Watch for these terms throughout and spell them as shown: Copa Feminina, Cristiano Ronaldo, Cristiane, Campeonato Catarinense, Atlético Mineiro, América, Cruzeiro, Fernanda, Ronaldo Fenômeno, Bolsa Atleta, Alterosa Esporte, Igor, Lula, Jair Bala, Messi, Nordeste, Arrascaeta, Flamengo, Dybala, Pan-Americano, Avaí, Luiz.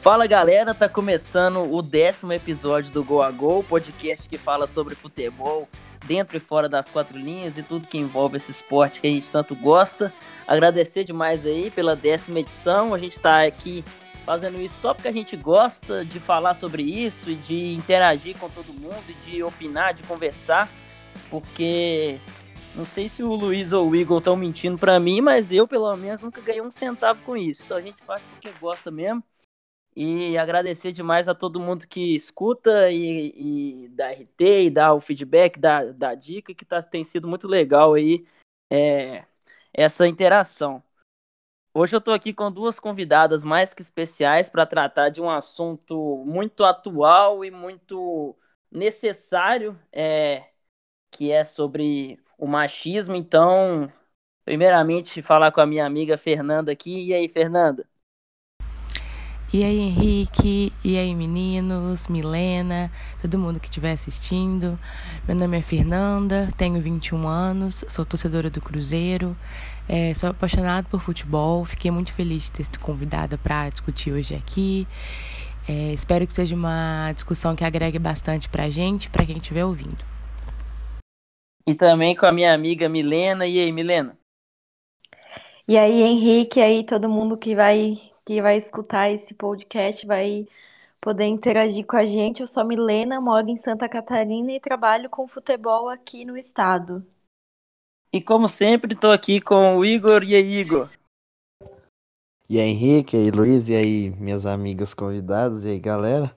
Fala galera, tá começando o 10º episódio do Gol a Gol, podcast que fala sobre futebol dentro e fora das quatro linhas e tudo que envolve esse esporte que a gente tanto gosta. Agradecer demais aí pela 10ª edição, a gente tá aqui fazendo isso só porque a gente gosta de falar sobre isso e de interagir com todo mundo, e de opinar, de conversar, porque não sei se o Luiz ou o Igor estão mentindo pra mim, mas eu pelo menos nunca ganhei um centavo com isso, então a gente faz porque gosta mesmo. E agradecer demais a todo mundo que escuta e dá RT, e dá o feedback, dá dica, que tem sido muito legal aí essa interação. Hoje eu tô aqui com duas convidadas mais que especiais para tratar de um assunto muito atual e muito necessário, que é sobre o machismo. Então, primeiramente, falar com a minha amiga Fernanda aqui. E aí, Fernanda? E aí, Henrique, e aí, meninos, Milena, todo mundo que estiver assistindo. Meu nome é Fernanda, tenho 21 anos, sou torcedora do Cruzeiro, sou apaixonada por futebol, fiquei muito feliz de ter sido convidada para discutir hoje aqui. Espero que seja uma discussão que agregue bastante para a gente, para quem estiver ouvindo. E também com a minha amiga Milena. E aí, Milena? E aí, Henrique, e aí todo mundo que vai escutar esse podcast, vai poder interagir com a gente. Eu sou a Milena, moro em Santa Catarina e trabalho com futebol aqui no estado. E como sempre, estou aqui com o Igor. E aí, Igor? E aí, Henrique, e aí, Luiz, e aí, minhas amigas convidadas, e aí, galera.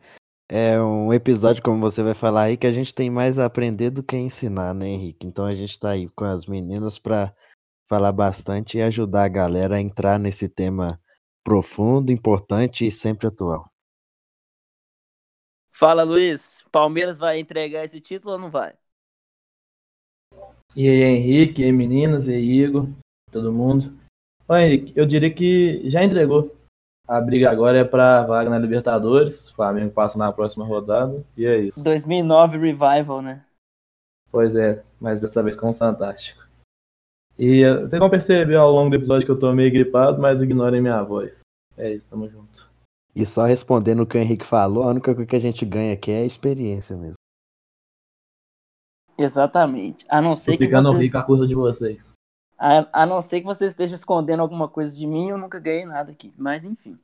É um episódio, como você vai falar aí, que a gente tem mais a aprender do que a ensinar, né, Henrique? Então a gente está aí com as meninas para falar bastante e ajudar a galera a entrar nesse tema profundo, importante e sempre atual. Fala, Luiz. Palmeiras vai entregar esse título ou não vai? E aí, Henrique, e aí, meninas, e aí, Igor, todo mundo. Bom, Henrique, eu diria que já entregou. A briga agora é para vaga na Libertadores, o Flamengo passa na próxima rodada, e é isso. 2009 Revival, né? Pois é, mas dessa vez com o Fantástico. E vocês vão perceber ao longo do episódio que eu tô meio gripado, mas ignorem minha voz. É isso, tamo junto. E só respondendo o que o Henrique falou, a única coisa que a gente ganha aqui é a experiência mesmo. Exatamente. A não ser que vocês... rico à custa de vocês. A não ser que vocês estejam escondendo alguma coisa de mim, eu nunca ganhei nada aqui. Mas enfim.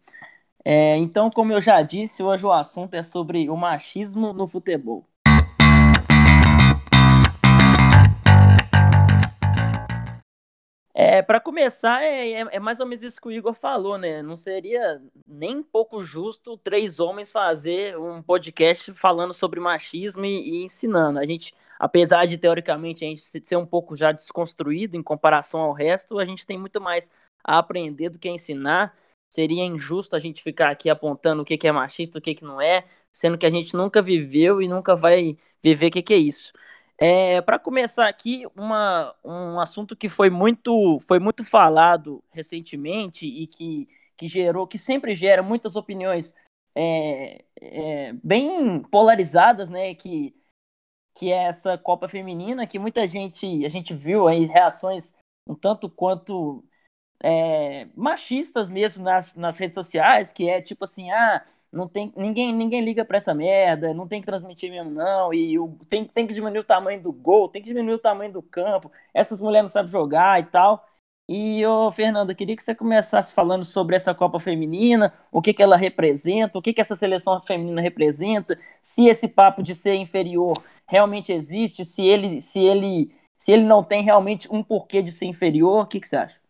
Então, como eu já disse, hoje o assunto é sobre o machismo no futebol. Para começar, é mais ou menos isso que o Igor falou, né? Não seria nem um pouco justo 3 homens fazer um podcast falando sobre machismo e ensinando. A gente, apesar de teoricamente a gente ser um pouco já desconstruído em comparação ao resto, a gente tem muito mais a aprender do que a ensinar. Seria injusto a gente ficar aqui apontando o que é machista, o que não é, sendo que a gente nunca viveu e nunca vai viver o que é isso. Para começar aqui, um assunto que foi muito falado recentemente e que sempre gera muitas opiniões bem polarizadas, né? Que é essa Copa Feminina, que muita gente, a gente viu aí reações um tanto quanto machistas mesmo nas redes sociais, que é tipo assim, não tem, ninguém liga pra essa merda, não tem que transmitir mesmo não, e tem que diminuir o tamanho do gol, tem que diminuir o tamanho do campo, essas mulheres não sabem jogar e tal. E, Fernando, eu queria que você começasse falando sobre essa Copa Feminina, o que ela representa, o que essa seleção feminina representa, se esse papo de ser inferior realmente existe, se ele não tem realmente um porquê de ser inferior, o que você acha?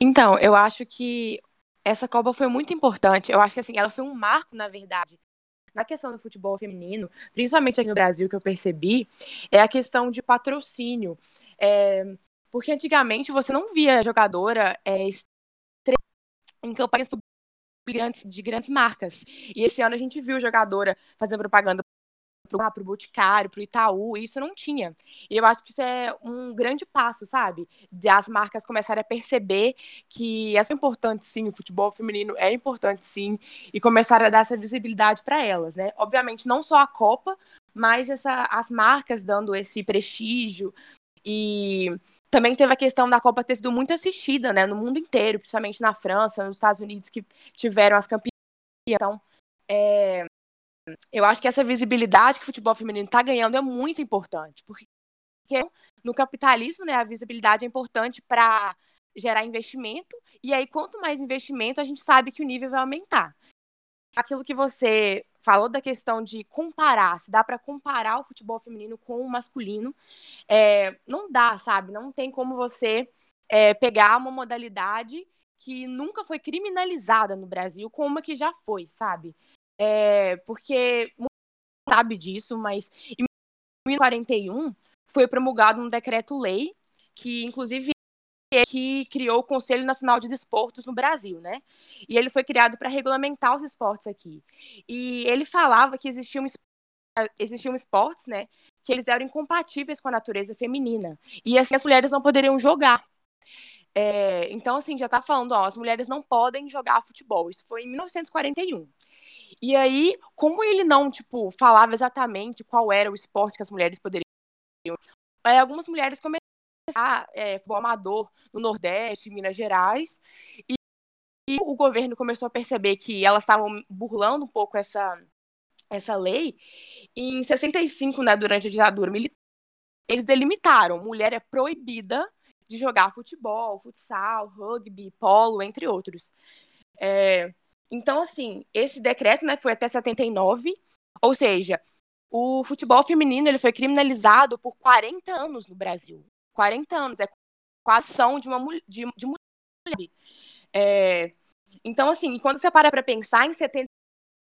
Então, eu acho que essa Copa foi muito importante. Eu acho que assim, ela foi um marco, na verdade, na questão do futebol feminino, principalmente aqui no Brasil, que eu percebi, é a questão de patrocínio. Porque antigamente você não via jogadora em campanhas de grandes marcas. E esse ano a gente viu jogadora fazendo propaganda para o Boticário, para o Itaú, e isso não tinha. E eu acho que isso é um grande passo, sabe? De as marcas começarem a perceber que isso é importante, sim, o futebol feminino é importante, sim, e começarem a dar essa visibilidade para elas, né? Obviamente, não só a Copa, mas as marcas dando esse prestígio. E também teve a questão da Copa ter sido muito assistida, né? No mundo inteiro, principalmente na França, nos Estados Unidos, que tiveram as campeãs Então, eu acho que essa visibilidade que o futebol feminino está ganhando é muito importante, porque no capitalismo, né, a visibilidade é importante para gerar investimento, e aí quanto mais investimento, a gente sabe que o nível vai aumentar. Aquilo que você falou da questão de comparar, se dá para comparar o futebol feminino com o masculino, não dá, sabe? Não tem como você pegar uma modalidade que nunca foi criminalizada no Brasil com uma que já foi, sabe? Porque muita gente sabe disso, mas em 1941 foi promulgado um decreto-lei que, inclusive, que criou o Conselho Nacional de Desportos no Brasil, né? E ele foi criado para regulamentar os esportes aqui. E ele falava que existiam esportes, né, que eles eram incompatíveis com a natureza feminina. E assim as mulheres não poderiam jogar. Então, assim, já está falando, ó, as mulheres não podem jogar futebol. Isso foi em 1941. E aí, como ele não, falava exatamente qual era o esporte que as mulheres poderiam jogar, algumas mulheres começaram futebol amador no Nordeste, Minas Gerais, e o governo começou a perceber que elas estavam burlando um pouco essa lei, e em 65, né, durante a ditadura militar, eles delimitaram, mulher é proibida de jogar futebol, futsal, rugby, polo, entre outros. Então, assim, esse decreto, né, foi até 79, ou seja, o futebol feminino ele foi criminalizado por 40 anos no Brasil. 40 anos, com a ação de mulher. Então, assim, quando você para pensar, em 70,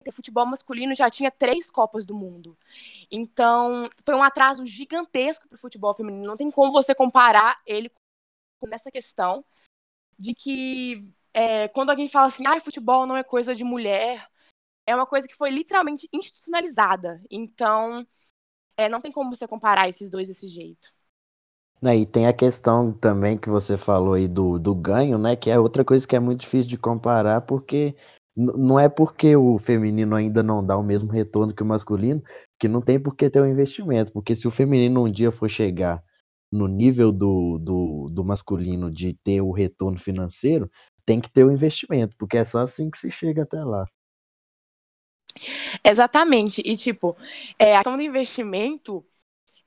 o futebol masculino já tinha 3 Copas do Mundo. Então, foi um atraso gigantesco para o futebol feminino. Não tem como você comparar ele com essa questão de que, quando alguém fala assim, futebol não é coisa de mulher, é uma coisa que foi literalmente institucionalizada. Então, não tem como você comparar esses dois desse jeito. E tem a questão também que você falou aí do ganho, né? Que é outra coisa que é muito difícil de comparar, porque não é porque o feminino ainda não dá o mesmo retorno que o masculino, que não tem por que ter um investimento. Porque se o feminino um dia for chegar no nível do masculino de ter o retorno financeiro, tem que ter o investimento, porque é só assim que se chega até lá. Exatamente. E, a questão do investimento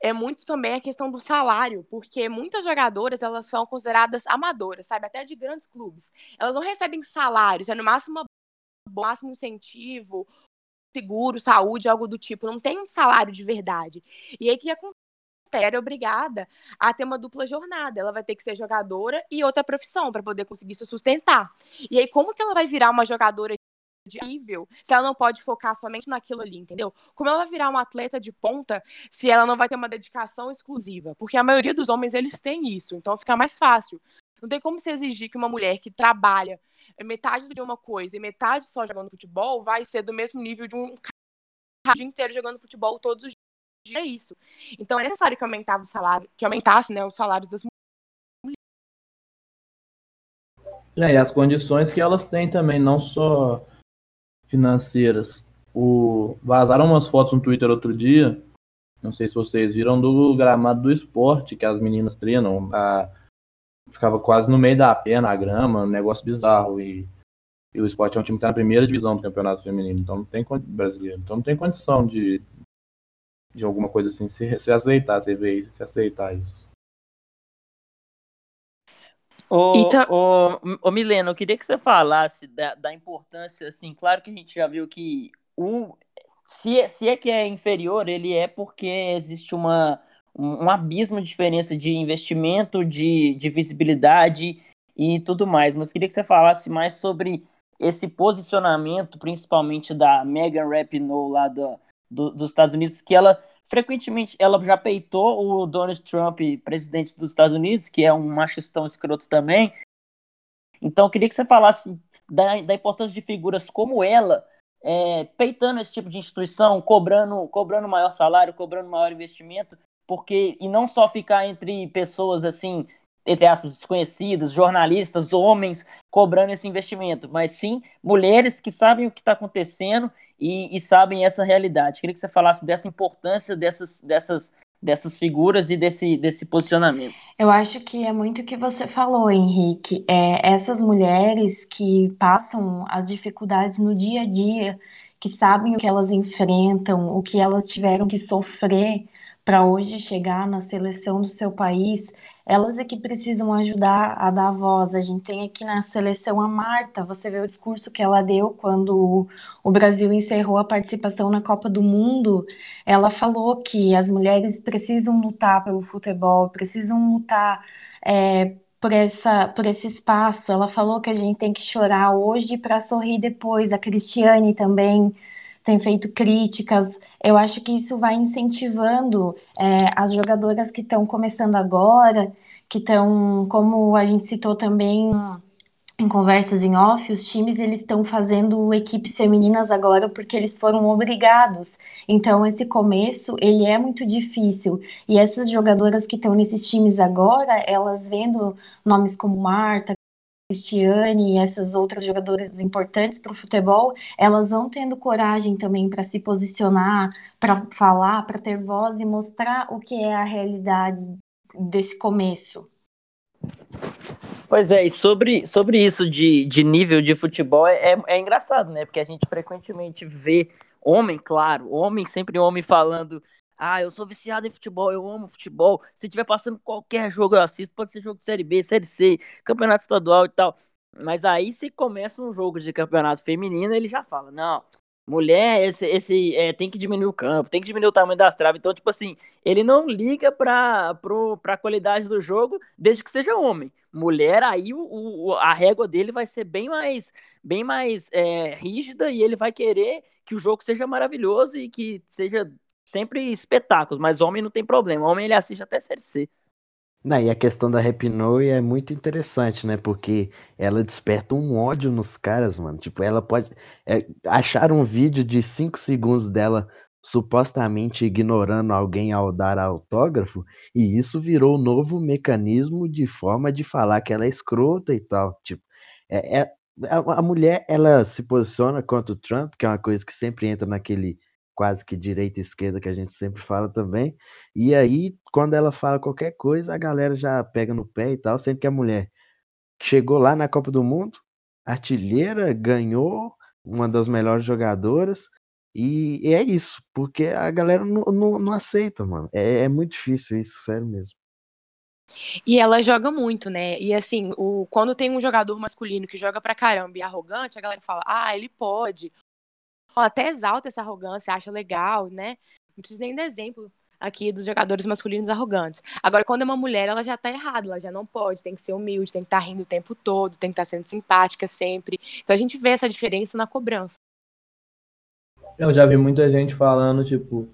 é muito também a questão do salário, porque muitas jogadoras, elas são consideradas amadoras, sabe, até de grandes clubes. Elas não recebem salários, no máximo um incentivo, seguro, saúde, algo do tipo, não tem um salário de verdade. E aí o que acontece? Ela é obrigada a ter uma dupla jornada, ela vai ter que ser jogadora e outra profissão para poder conseguir se sustentar. E aí como que ela vai virar uma jogadora de nível, se ela não pode focar somente naquilo ali, entendeu? Como ela vai virar uma atleta de ponta se ela não vai ter uma dedicação exclusiva? Porque a maioria dos homens, eles têm isso, então fica mais fácil. Não tem como se exigir que uma mulher que trabalha metade de uma coisa e metade só jogando futebol vai ser do mesmo nível de um cara o dia inteiro jogando futebol todos os dias. É isso. Então é necessário que aumentava o salário, que aumentasse, né, os salários das mulheres. E as condições que elas têm também, não só financeiras. Vazaram umas fotos no Twitter outro dia, não sei se vocês viram, do gramado do esporte que as meninas treinam. Ficava quase no meio da perna a grama, um negócio bizarro. E o esporte é um time que está na primeira divisão do campeonato feminino, então não tem brasileiro, então não tem condição de alguma coisa assim se aceitar, você vê isso, se aceitar isso. Ô, Milena, eu queria que você falasse da importância, assim, claro que a gente já viu que se é que é inferior, ele é porque existe um abismo de diferença de investimento, de visibilidade e tudo mais, mas queria que você falasse mais sobre esse posicionamento, principalmente da Megan Rapinoe lá dos Estados Unidos, que ela... Frequentemente, ela já peitou o Donald Trump, presidente dos Estados Unidos, que é um machistão escroto também. Então, eu queria que você falasse da importância de figuras como ela, peitando esse tipo de instituição, cobrando maior salário, cobrando maior investimento, e não só ficar entre pessoas, assim, entre aspas, desconhecidas, jornalistas, homens, cobrando esse investimento, mas sim mulheres que sabem o que está acontecendo e sabem essa realidade. Queria que você falasse dessa importância dessas dessas figuras e desse posicionamento. Eu acho que é muito o que você falou, Henrique. Essas mulheres que passam as dificuldades no dia a dia, que sabem o que elas enfrentam, o que elas tiveram que sofrer para hoje chegar na seleção do seu país, elas é que precisam ajudar a dar voz. A gente tem aqui na seleção a Marta, você vê o discurso que ela deu quando o Brasil encerrou a participação na Copa do Mundo. Ela falou que as mulheres precisam lutar pelo futebol, precisam lutar por esse espaço. Ela falou que a gente tem que chorar hoje para sorrir depois. A Cristiane também tem feito críticas. Eu acho que isso vai incentivando as jogadoras que estão começando agora, que estão, como a gente citou também em conversas em off, os times eles estão fazendo equipes femininas agora porque eles foram obrigados. Então esse começo ele é muito difícil, e essas jogadoras que estão nesses times agora, elas vendo nomes como Marta, Cristiane e essas outras jogadoras importantes para o futebol, elas vão tendo coragem também para se posicionar, para falar, para ter voz e mostrar o que é a realidade desse começo. Pois é, e sobre isso de nível de futebol é engraçado, né? Porque a gente frequentemente vê sempre homem falando: ah, eu sou viciado em futebol, eu amo futebol. Se tiver passando qualquer jogo eu assisto, pode ser jogo de Série B, Série C, campeonato estadual e tal. Mas aí se começa um jogo de campeonato feminino, ele já fala: não, mulher, tem que diminuir o campo, tem que diminuir o tamanho das traves. Então, tipo assim, ele não liga pra qualidade do jogo, desde que seja homem. Mulher, aí a régua dele vai ser bem mais rígida, e ele vai querer que o jogo seja maravilhoso e que seja sempre espetáculos, mas homem não tem problema. Homem ele assiste até Série C. Não, e a questão da Rapinoe é muito interessante, né? Porque ela desperta um ódio nos caras, mano. Tipo, ela pode achar um vídeo de 5 segundos dela supostamente ignorando alguém ao dar autógrafo, e isso virou um novo mecanismo de forma de falar que ela é escrota e tal. Tipo, a mulher, ela se posiciona contra o Trump, que é uma coisa que sempre entra naquele quase que direita e esquerda que a gente sempre fala também, e aí quando ela fala qualquer coisa, a galera já pega no pé e tal, sempre que a mulher chegou lá na Copa do Mundo, artilheira, ganhou, uma das melhores jogadoras, e é isso, porque a galera não aceita, mano, é muito difícil isso, sério mesmo. E ela joga muito, né? E assim, quando tem um jogador masculino que joga pra caramba e arrogante, a galera fala: ah, ele pode. Até exalta essa arrogância, acha legal, né? Não preciso nem dar exemplo aqui dos jogadores masculinos arrogantes. Agora, quando é uma mulher, ela já tá errada, ela já não pode, tem que ser humilde, tem que estar rindo o tempo todo, tem que estar sendo simpática sempre. Então a gente vê essa diferença na cobrança. Eu já vi muita gente falando, tipo,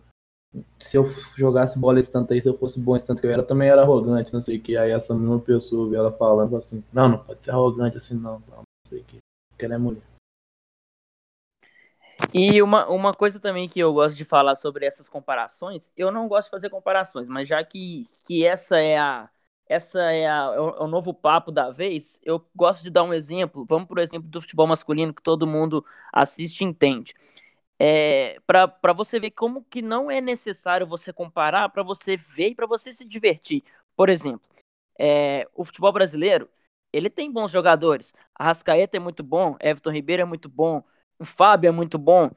se eu jogasse bola esse tanto aí, se eu fosse bom esse tanto que eu era, eu também era arrogante, não sei o que. Aí essa mesma pessoa vê ela falando assim: não, não pode ser arrogante assim não sei o que, porque ela é mulher. E uma coisa também que eu gosto de falar sobre essas comparações, eu não gosto de fazer comparações, mas já que essa é o novo papo da vez, eu gosto de dar um exemplo. Vamos para o exemplo do futebol masculino, que todo mundo assiste e entende. Para você ver como que não é necessário você comparar, para você ver e para você se divertir. Por exemplo, o futebol brasileiro, ele tem bons jogadores. Arrascaeta é muito bom, Everton Ribeiro é muito bom, o Fábio é muito bom,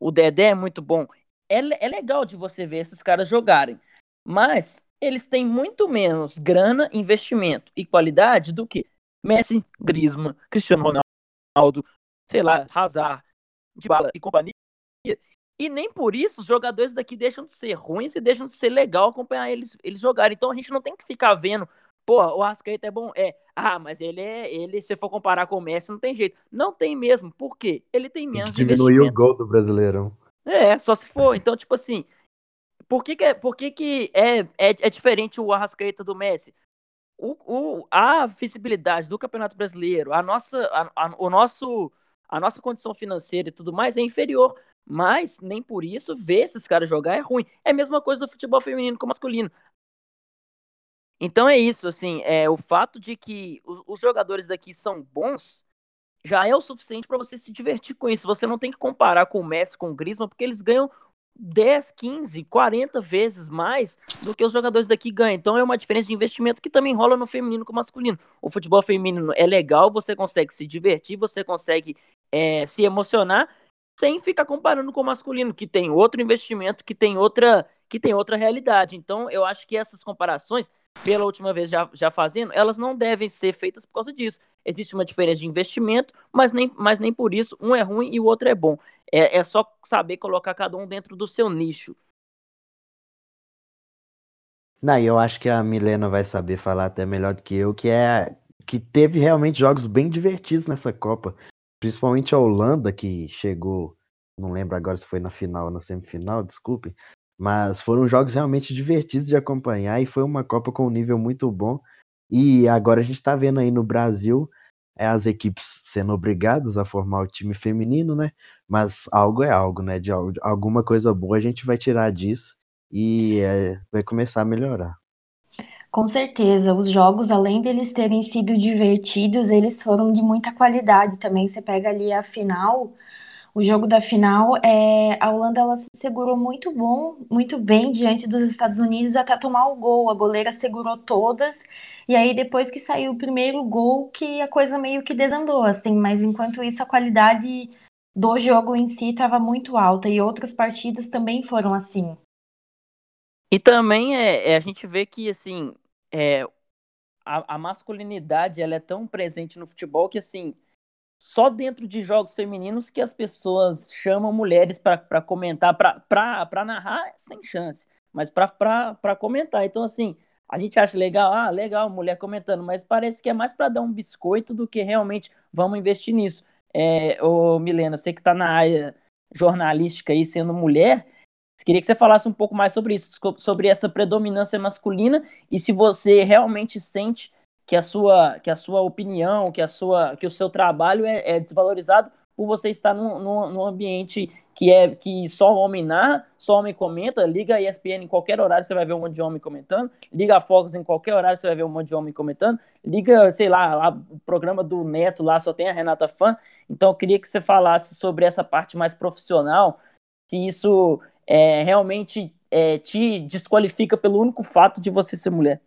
o Dedé é muito bom. É legal de você ver esses caras jogarem, mas eles têm muito menos grana, investimento e qualidade do que Messi, Griezmann, Cristiano Ronaldo, sei lá, Hazard, Dybala e companhia. E nem por isso os jogadores daqui deixam de ser ruins e deixam de ser legal acompanhar eles jogarem. Então a gente não tem que ficar vendo: pô, o Arrascaeta é bom? Mas ele, se for comparar com o Messi, não tem jeito. Não tem mesmo. Por quê? Ele tem menos investimento. Diminuiu o gol do Brasileirão. Só se for. Então, tipo assim, por que é diferente o Arrascaeta do Messi? A visibilidade do Campeonato Brasileiro, a nossa condição financeira e tudo mais é inferior. Mas nem por isso ver esses caras jogar é ruim. É a mesma coisa do futebol feminino com o masculino. Então é isso, assim, o fato de que os jogadores daqui são bons já é o suficiente para você se divertir com isso. Você não tem que comparar com o Messi, com o Griezmann, porque eles ganham 10, 15, 40 vezes mais do que os jogadores daqui ganham. Então é uma diferença de investimento que também rola no feminino com o masculino. O futebol feminino é legal, você consegue se divertir, você consegue se emocionar, sem ficar comparando com o masculino, que tem outro investimento, que tem outra realidade. Então eu acho que essas comparações, pela última vez já fazendo, elas não devem ser feitas por causa disso. Existe uma diferença de investimento, mas nem por isso um é ruim e o outro é bom. É só saber colocar cada um dentro do seu nicho. Não, eu acho que a Milena vai saber falar até melhor do que eu, que teve realmente jogos bem divertidos nessa Copa. Principalmente a Holanda, que chegou, não lembro agora se foi na final ou na semifinal, desculpe. Mas foram jogos realmente divertidos de acompanhar e foi uma Copa com um nível muito bom. E agora a gente está vendo aí no Brasil as equipes sendo obrigadas a formar o time feminino, né? Mas algo é algo, né? De alguma coisa boa a gente vai tirar disso e vai começar a melhorar. Com certeza, os jogos, além deles terem sido divertidos, eles foram de muita qualidade também. Você pega ali a final, o jogo da final, a Holanda ela se segurou muito bem diante dos Estados Unidos até tomar o gol. A goleira segurou todas, e aí depois que saiu o primeiro gol, que a coisa meio que desandou, assim. Mas enquanto isso, a qualidade do jogo em si estava muito alta, e outras partidas também foram assim. E também a gente vê que, assim, a masculinidade ela é tão presente no futebol que, assim, só dentro de jogos femininos que as pessoas chamam mulheres para comentar, para narrar, sem chance, mas para comentar. Então, assim, a gente acha legal, legal, mulher comentando, mas parece que é mais para dar um biscoito do que realmente vamos investir nisso. Ô, Milena, você que está na área jornalística aí, sendo mulher, queria que você falasse um pouco mais sobre isso, sobre essa predominância masculina, e se você realmente sente que a sua opinião, que o seu trabalho é desvalorizado por você estar num ambiente que só homem narra, só homem comenta. Liga a ESPN em qualquer horário, você vai ver um monte de homem comentando. Liga a Fox em qualquer horário, você vai ver um monte de homem comentando. Liga, sei lá, o programa do Neto lá só tem a Renata Fã. Então eu queria que você falasse sobre essa parte mais profissional, se isso realmente te desqualifica pelo único fato de você ser mulher.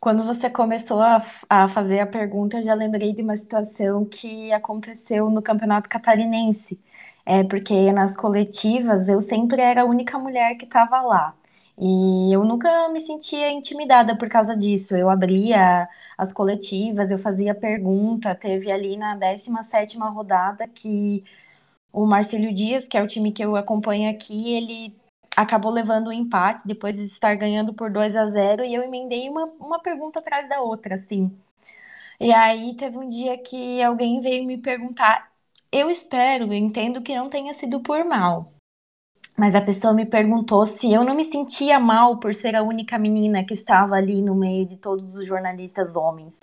Quando você começou a fazer a pergunta, eu já lembrei de uma situação que aconteceu no Campeonato Catarinense, porque nas coletivas eu sempre era a única mulher que estava lá, e eu nunca me sentia intimidada por causa disso. Eu abria as coletivas, eu fazia pergunta. Teve ali na 17ª rodada que o Marcílio Dias, que é o time que eu acompanho aqui, ele acabou levando o empate depois de estar ganhando por 2-0, e eu emendei uma pergunta atrás da outra, assim. E aí teve um dia que alguém veio me perguntar, eu entendo que não tenha sido por mal, mas a pessoa me perguntou se eu não me sentia mal por ser a única menina que estava ali no meio de todos os jornalistas homens.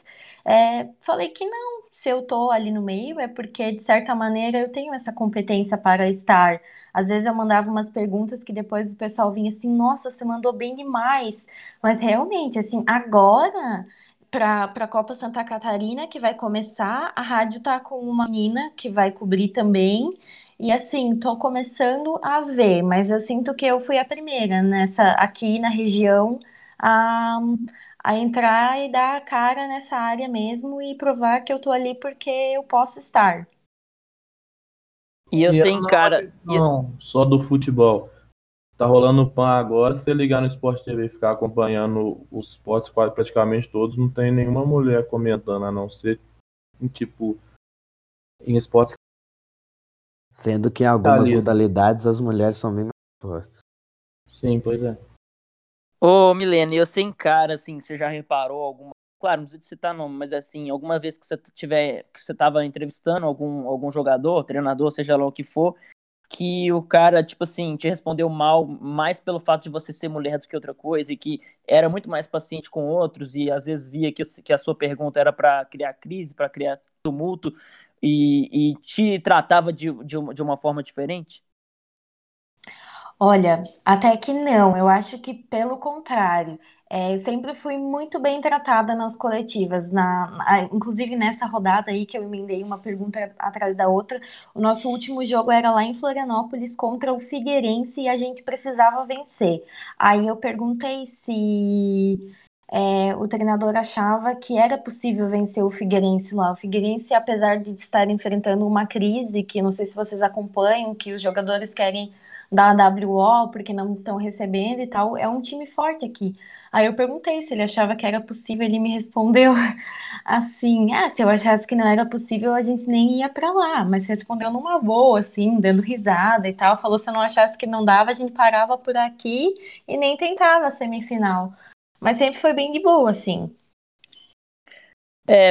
Falei que não, se eu tô ali no meio é porque, de certa maneira, eu tenho essa competência para estar. Às vezes eu mandava umas perguntas que depois o pessoal vinha assim, nossa, você mandou bem demais. Mas realmente, assim, agora, para a Copa Santa Catarina, que vai começar, a rádio tá com uma menina que vai cobrir também. E assim, tô começando a ver, mas eu sinto que eu fui a primeira aqui na região a entrar e dar a cara nessa área mesmo e provar que eu tô ali porque eu posso estar. E eu sei, cara... Não, só do futebol. Tá rolando o PAN agora, se você ligar no Sport TV e ficar acompanhando os esportes praticamente todos, não tem nenhuma mulher comentando, a não ser em esportes. Sendo que em algumas modalidades as mulheres são bem mais fortes. Sim, pois é. Ô, Milena, eu sei, cara, assim, você já reparou alguma... Claro, não precisa citar nome, mas assim, alguma vez que você tava entrevistando algum jogador, treinador, seja lá o que for, que o cara, tipo assim, te respondeu mal, mais pelo fato de você ser mulher do que outra coisa, e que era muito mais paciente com outros, e às vezes via que a sua pergunta era pra criar crise, pra criar tumulto, e te tratava de uma forma diferente? Olha, até que não, eu acho que pelo contrário, Eu sempre fui muito bem tratada nas coletivas, inclusive nessa rodada aí que eu emendei uma pergunta atrás da outra. O nosso último jogo era lá em Florianópolis contra o Figueirense e a gente precisava vencer. Aí eu perguntei se o treinador achava que era possível vencer o Figueirense lá. O Figueirense, apesar de estar enfrentando uma crise, que não sei se vocês acompanham, que os jogadores querem da AWO, porque não estão recebendo e tal, é um time forte aqui. Aí eu perguntei se ele achava que era possível, ele me respondeu assim, se eu achasse que não era possível, a gente nem ia pra lá, mas respondeu numa boa, assim, dando risada e tal, falou se eu não achasse que não dava, a gente parava por aqui e nem tentava a semifinal. Mas sempre foi bem de boa, assim.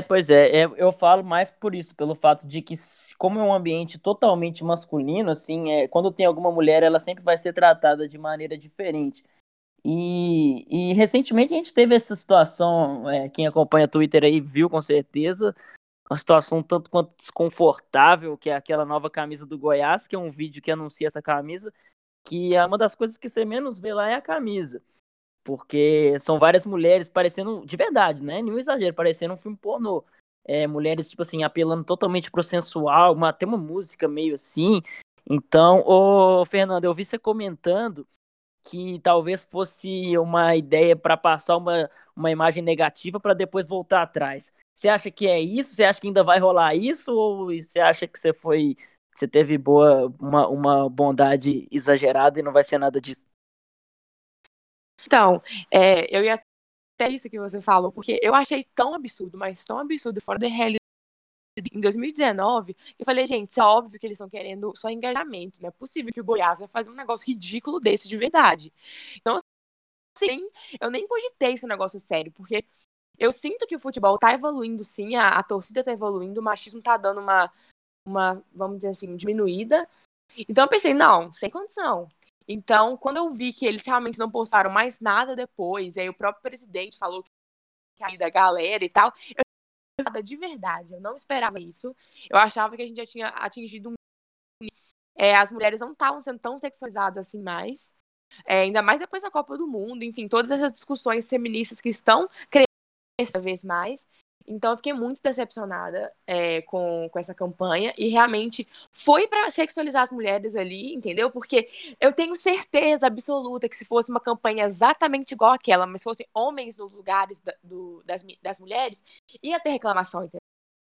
Pois é, eu falo mais por isso, pelo fato de que, como é um ambiente totalmente masculino, assim, quando tem alguma mulher, ela sempre vai ser tratada de maneira diferente. E recentemente a gente teve essa situação, quem acompanha o Twitter aí viu com certeza, uma situação tanto quanto desconfortável, que é aquela nova camisa do Goiás, que é um vídeo que anuncia essa camisa, que é uma das coisas que você menos vê lá é a camisa. Porque são várias mulheres parecendo, de verdade, né? Nenhum exagero, parecendo um filme pornô. Mulheres, tipo assim, apelando totalmente pro sensual, até uma música meio assim. Então, ô Fernanda, eu vi você comentando que talvez fosse uma ideia para passar uma imagem negativa para depois voltar atrás. Você acha que é isso? Você acha que ainda vai rolar isso? Ou você acha que você teve uma bondade exagerada e não vai ser nada disso? Então, eu ia até isso que você falou, porque eu achei tão absurdo, mas tão absurdo, fora da realidade, em 2019, eu falei, gente, isso é óbvio que eles estão querendo só engajamento, não é possível que o Goiás vai fazer um negócio ridículo desse de verdade. Então, assim, eu nem cogitei esse negócio sério, porque eu sinto que o futebol tá evoluindo, sim, a torcida tá evoluindo, o machismo tá dando uma, vamos dizer assim, diminuída. Então eu pensei, não, sem condição. Então, quando eu vi que eles realmente não postaram mais nada depois, aí o próprio presidente falou que aí da galera e tal, eu de verdade, eu não esperava isso. Eu achava que a gente já tinha atingido um nível. As mulheres não estavam sendo tão sexualizadas assim mais, ainda mais depois da Copa do Mundo, enfim, todas essas discussões feministas que estão crescendo cada vez mais. Então, eu fiquei muito decepcionada com essa campanha. E, realmente, foi para sexualizar as mulheres ali, entendeu? Porque eu tenho certeza absoluta que se fosse uma campanha exatamente igual àquela, mas fossem homens nos lugares das mulheres, ia ter reclamação,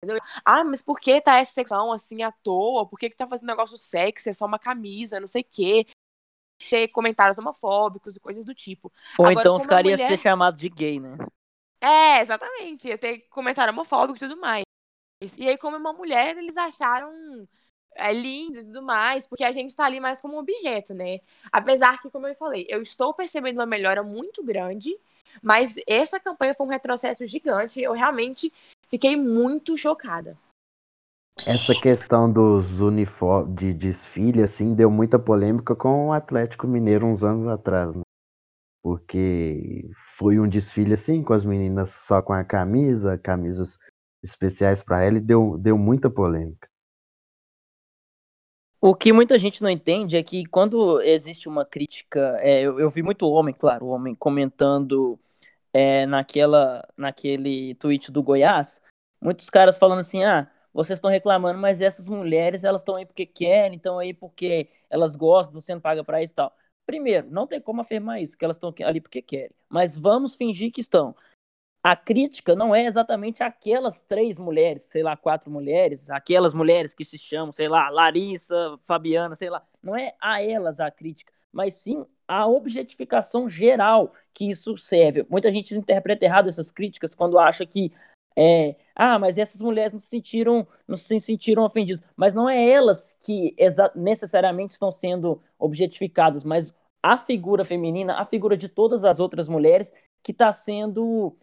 entendeu? Ah, mas por que tá essa sexualização assim à toa? Por que tá fazendo negócio sexy? É só uma camisa, não sei o quê. Ter comentários homofóbicos e coisas do tipo. Ou agora, então os caras iam ser chamados de gay, né? Exatamente, ia ter comentário homofóbico e tudo mais. E aí, como uma mulher, eles acharam lindo e tudo mais, porque a gente tá ali mais como objeto, né? Apesar que, como eu falei, eu estou percebendo uma melhora muito grande, mas essa campanha foi um retrocesso gigante, eu realmente fiquei muito chocada. Essa questão dos uniformes de desfile, assim, deu muita polêmica com o Atlético Mineiro uns anos atrás, né? Porque foi um desfile assim, com as meninas só com a camisa, camisas especiais para ela, e deu muita polêmica. O que muita gente não entende é que quando existe uma crítica, eu vi muito homem, claro, homem comentando naquele tweet do Goiás, muitos caras falando assim, vocês estão reclamando, mas essas mulheres, elas estão aí porque querem, estão aí porque elas gostam, você não paga para isso e tal. Primeiro, não tem como afirmar isso, que elas estão ali porque querem. Mas vamos fingir que estão. A crítica não é exatamente aquelas 3 mulheres, sei lá, 4 mulheres, aquelas mulheres que se chamam, sei lá, Larissa, Fabiana, sei lá. Não é a elas a crítica, mas sim a objetificação geral que isso serve. Muita gente interpreta errado essas críticas quando acha que mas essas mulheres não se sentiram ofendidas. Mas não é elas que necessariamente estão sendo objetificadas, mas a figura feminina, a figura de todas as outras mulheres que está sendo,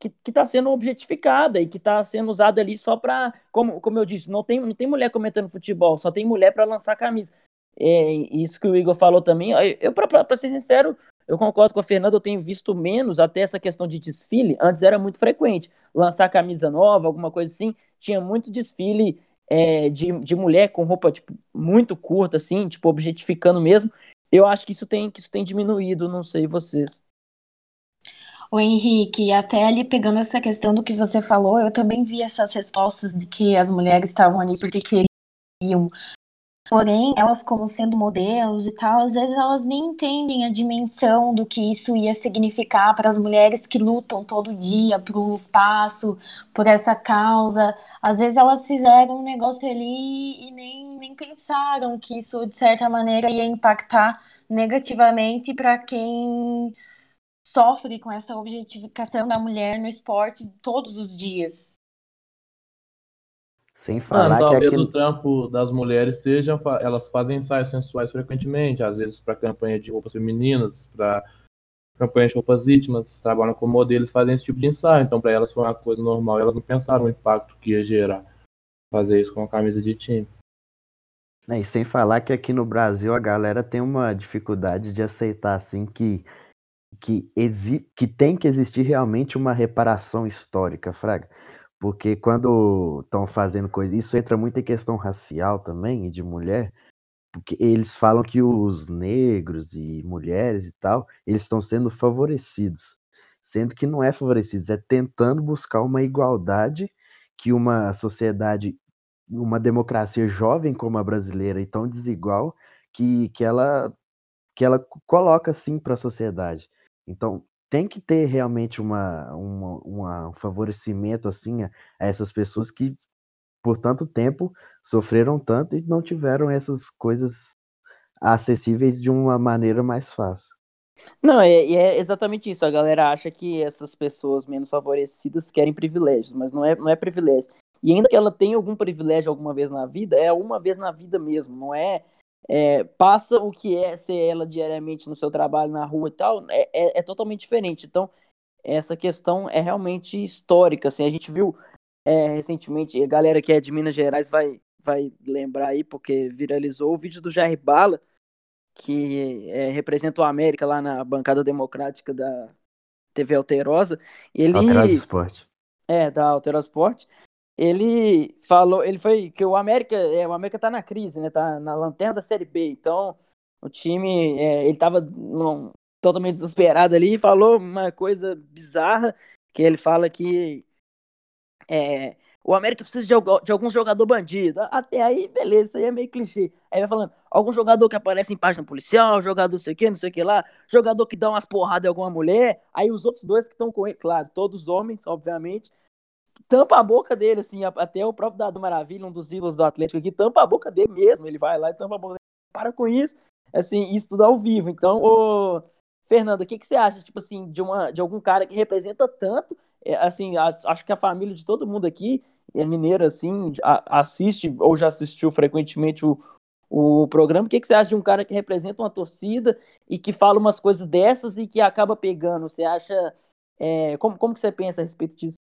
que tá sendo objetificada e que está sendo usada ali só para, como eu disse, não tem mulher comentando futebol, só tem mulher para lançar camisa. Isso que o Igor falou também. Eu, para ser sincero, eu concordo com a Fernanda, eu tenho visto menos até essa questão de desfile, antes era muito frequente, lançar camisa nova, alguma coisa assim, tinha muito desfile de mulher com roupa tipo, muito curta, assim, tipo, objetificando mesmo, eu acho que isso tem diminuído, não sei vocês. O Henrique, até ali pegando essa questão do que você falou, eu também vi essas respostas de que as mulheres estavam ali porque queriam. Porém, elas como sendo modelos e tal, às vezes elas nem entendem a dimensão do que isso ia significar para as mulheres que lutam todo dia por um espaço, por essa causa. Às vezes elas fizeram um negócio ali e nem pensaram que isso, de certa maneira, ia impactar negativamente para quem sofre com essa objetificação da mulher no esporte todos os dias. Sem falar talvez o trampo das mulheres seja, elas fazem ensaios sensuais frequentemente, às vezes para campanha de roupas femininas, para campanha de roupas íntimas, trabalham com modelos, fazem esse tipo de ensaio, então para elas foi uma coisa normal, elas não pensaram o impacto que ia gerar fazer isso com a camisa de time. E sem falar que aqui no Brasil a galera tem uma dificuldade de aceitar assim que tem que existir realmente uma reparação histórica, fraga. Porque quando estão fazendo coisa, isso entra muito em questão racial também, e de mulher, porque eles falam que os negros e mulheres e tal, eles estão sendo favorecidos, sendo que não é favorecidos, é tentando buscar uma igualdade que uma sociedade, uma democracia jovem como a brasileira e tão desigual, que ela coloca assim para a sociedade. Então, tem que ter realmente um favorecimento assim, a essas pessoas que por tanto tempo sofreram tanto e não tiveram essas coisas acessíveis de uma maneira mais fácil. Não, é exatamente isso. A galera acha que essas pessoas menos favorecidas querem privilégios, mas não é privilégio. E ainda que ela tenha algum privilégio alguma vez na vida, é uma vez na vida mesmo, não é... passa o que é ser ela diariamente no seu trabalho, na rua e tal, é totalmente diferente. Então, essa questão é realmente histórica, assim. A gente viu recentemente, a galera que é de Minas Gerais vai lembrar aí, porque viralizou o vídeo do Jair Bala, que representa o América lá na bancada democrática da TV Alterosa. Alterosa Esporte. Da Alterosa Esporte. Ele falou, ele foi que o América tá na crise, né? Tá na lanterna da Série B, então o time, ele tava totalmente desesperado ali e falou uma coisa bizarra, que ele fala que o América precisa de algum jogador bandido. Até aí, beleza, isso aí é meio clichê. Aí vai falando, algum jogador que aparece em página policial, jogador não sei o que lá, jogador que dá umas porradas em alguma mulher, aí os outros dois que estão com ele, claro, todos homens, obviamente, tampa a boca dele, assim, até o próprio Dado Maravilha, um dos ídolos do Atlético aqui, tampa a boca dele mesmo, ele vai lá e tampa a boca dele, para com isso, assim, isso tudo ao vivo. Então, Fernanda, o que você acha, tipo assim, de algum cara que representa tanto, assim, acho que a família de todo mundo aqui, é mineira, assim, assiste ou já assistiu frequentemente o programa, o que você acha de um cara que representa uma torcida e que fala umas coisas dessas e que acaba pegando, você acha, como que você pensa a respeito disso?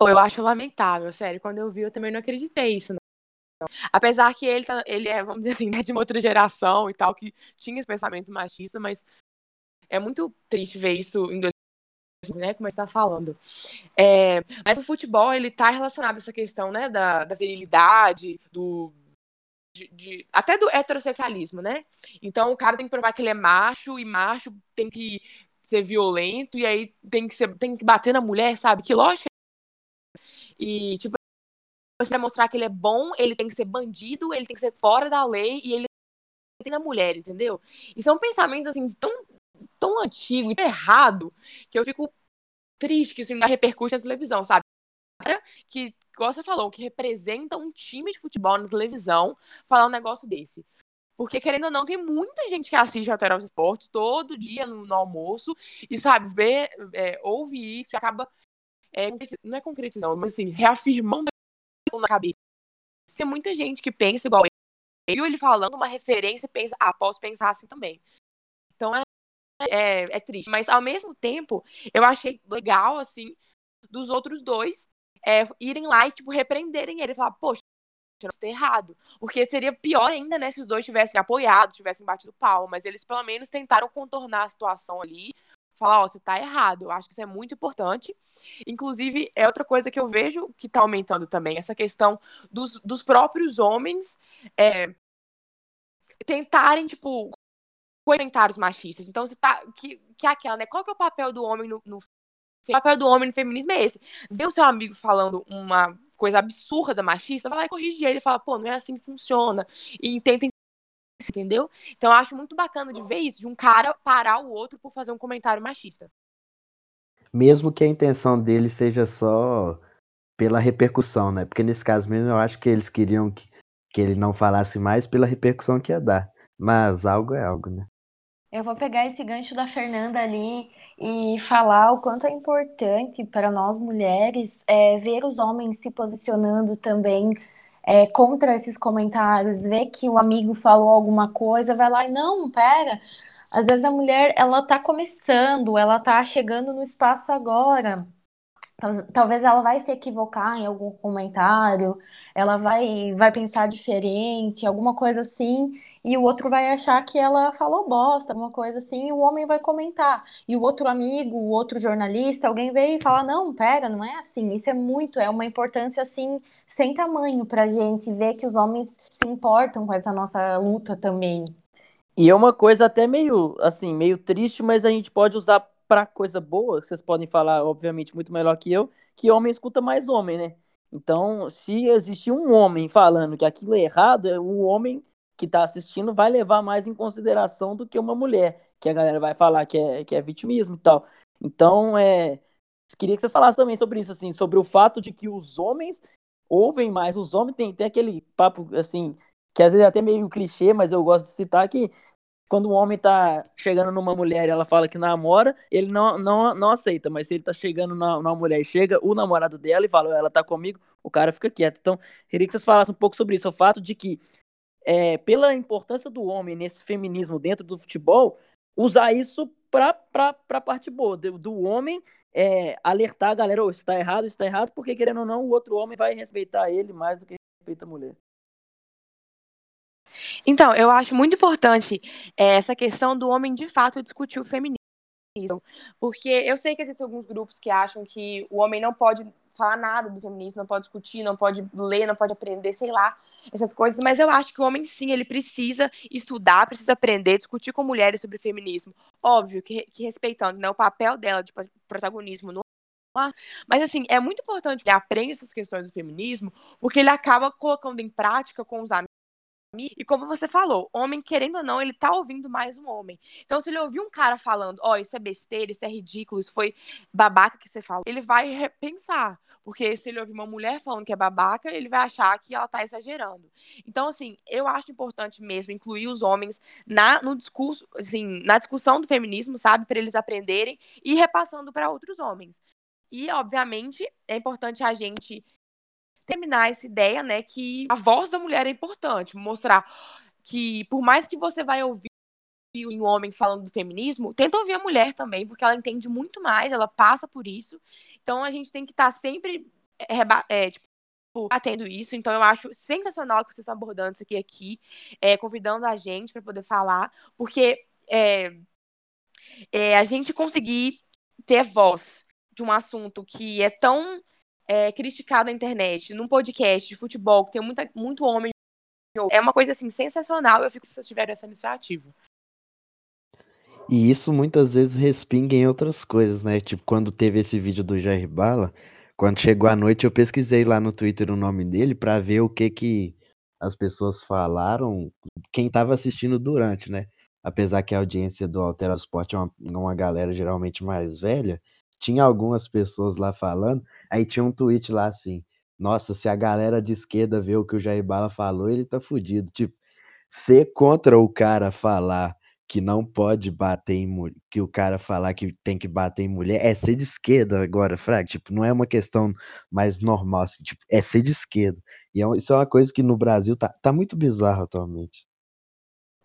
Pô, eu acho lamentável, sério. Quando eu vi, eu também não acreditei isso, não. Apesar que ele é, vamos dizer assim, né, de uma outra geração e tal, que tinha esse pensamento machista, mas é muito triste ver isso em 2020, né, como a gente tá falando. Mas o futebol, ele tá relacionado a essa questão, né, da virilidade, até do heterossexualismo, né? Então, o cara tem que provar que ele é macho, e macho tem que ser violento, e aí tem que bater na mulher, sabe? Que lógica. E, tipo, você vai mostrar que ele é bom, ele tem que ser bandido, ele tem que ser fora da lei, e ele tem na mulher, entendeu? Isso é um pensamento, assim, tão antigo e tão errado, que eu fico triste que isso ainda repercute na televisão, sabe? Que, igual você falou, que representa um time de futebol na televisão falar um negócio desse. Porque, querendo ou não, tem muita gente que assiste Alterosa Esporte todo dia no almoço, e, sabe, ouve isso e acaba... não é concretizando, mas assim, reafirmando na cabeça. Tem muita gente que pensa igual ele, ou ele falando uma referência, pensa, posso pensar assim também. Então é triste. Mas ao mesmo tempo, eu achei legal, assim, dos outros dois irem lá e, tipo, repreenderem ele e falar, poxa, isso tá errado. Porque seria pior ainda, né, se os dois tivessem apoiado, tivessem batido palma, mas eles pelo menos tentaram contornar a situação ali. Falar, você tá errado, eu acho que isso é muito importante. Inclusive, é outra coisa que eu vejo que tá aumentando também, essa questão dos próprios homens tentarem, tipo, comentários machistas. Então, você tá... que é aquela, né? Qual que é o papel do homem no o papel do homem no feminismo é esse. Vê o seu amigo falando uma coisa absurda, machista, vai lá e corrige ele, fala, pô, não é assim que funciona. E tenta isso, entendeu? Então, eu acho muito bacana de ver isso, de um cara parar o outro por fazer um comentário machista. Mesmo que a intenção dele seja só pela repercussão, né? Porque nesse caso mesmo, eu acho que eles queriam que ele não falasse mais pela repercussão que ia dar. Mas algo é algo, né? Eu vou pegar esse gancho da Fernanda ali e falar o quanto é importante para nós mulheres ver os homens se posicionando também contra esses comentários, ver que o amigo falou alguma coisa, vai lá e não, pera. Às vezes a mulher, ela tá começando, ela tá chegando no espaço agora. Talvez ela vai se equivocar em algum comentário, ela vai pensar diferente, alguma coisa assim, e o outro vai achar que ela falou bosta, alguma coisa assim, e o homem vai comentar. E o outro amigo, o outro jornalista, alguém veio e fala, não, pera, não é assim, isso é uma importância assim, sem tamanho pra gente ver que os homens se importam com essa nossa luta também. E é uma coisa até meio, assim, meio triste, mas a gente pode usar para coisa boa, vocês podem falar, obviamente, muito melhor que eu, que homem escuta mais homem, né? Então, se existir um homem falando que aquilo é errado, o homem que tá assistindo vai levar mais em consideração do que uma mulher, que a galera vai falar que é vitimismo e tal. Então, queria que vocês falassem também sobre isso, assim, sobre o fato de que os homens ouvem mais, os homens tem aquele papo, assim, que às vezes é até meio clichê, mas eu gosto de citar que quando um homem tá chegando numa mulher e ela fala que namora, ele não aceita. Mas se ele tá chegando na mulher e chega o namorado dela e fala, ela tá comigo, o cara fica quieto. Então, queria que vocês falassem um pouco sobre isso. O fato de que, pela importância do homem nesse feminismo dentro do futebol, usar isso pra parte boa. Do homem alertar a galera, oh, isso tá errado, porque querendo ou não, o outro homem vai respeitar ele mais do que respeita a mulher. Então, eu acho muito importante essa questão do homem, de fato, discutir o feminismo. Porque eu sei que existem alguns grupos que acham que o homem não pode falar nada do feminismo, não pode discutir, não pode ler, não pode aprender, sei lá, essas coisas. Mas eu acho que o homem, sim, ele precisa estudar, precisa aprender, discutir com mulheres sobre feminismo. Óbvio que respeitando, né, o papel dela de protagonismo no... Mas, assim, é muito importante que ele aprenda essas questões do feminismo, porque ele acaba colocando em prática com os amigos. E como você falou, homem, querendo ou não, ele tá ouvindo mais um homem. Então, se ele ouvir um cara falando, ó, isso é besteira, isso é ridículo, isso foi babaca que você falou, ele vai repensar. Porque se ele ouvir uma mulher falando que é babaca, ele vai achar que ela tá exagerando. Então, assim, eu acho importante mesmo incluir os homens no discurso, assim, na discussão do feminismo, sabe? Pra eles aprenderem e repassando pra outros homens. E, obviamente, é importante a gente terminar essa ideia, né, que a voz da mulher é importante, mostrar que por mais que você vai ouvir um homem falando do feminismo, tenta ouvir a mulher também, porque ela entende muito mais, ela passa por isso, então a gente tem que estar sempre atendo isso. Então eu acho sensacional que vocês estão abordando isso aqui, convidando a gente para poder falar, porque a gente conseguir ter voz de um assunto que é tão criticado na internet, num podcast de futebol, que tem muito homem. É uma coisa, assim, sensacional. Eu fico se vocês tiverem essa iniciativa. E isso muitas vezes respinga em outras coisas, né? Tipo, quando teve esse vídeo do Jair Bala, quando chegou à noite, eu pesquisei lá no Twitter o nome dele pra ver o que as pessoas falaram, quem tava assistindo durante, né? Apesar que a audiência do Alterosa Esporte é uma galera geralmente mais velha, tinha algumas pessoas lá falando. Aí tinha um tweet lá assim, nossa, se a galera de esquerda vê o que o Jair Bala falou, ele tá fudido. Tipo, ser contra o cara falar que não pode bater em mulher, que o cara falar que tem que bater em mulher, é ser de esquerda agora, fraco. Tipo, não é uma questão mais normal, assim, tipo, é ser de esquerda. E isso é uma coisa que no Brasil tá muito bizarro atualmente.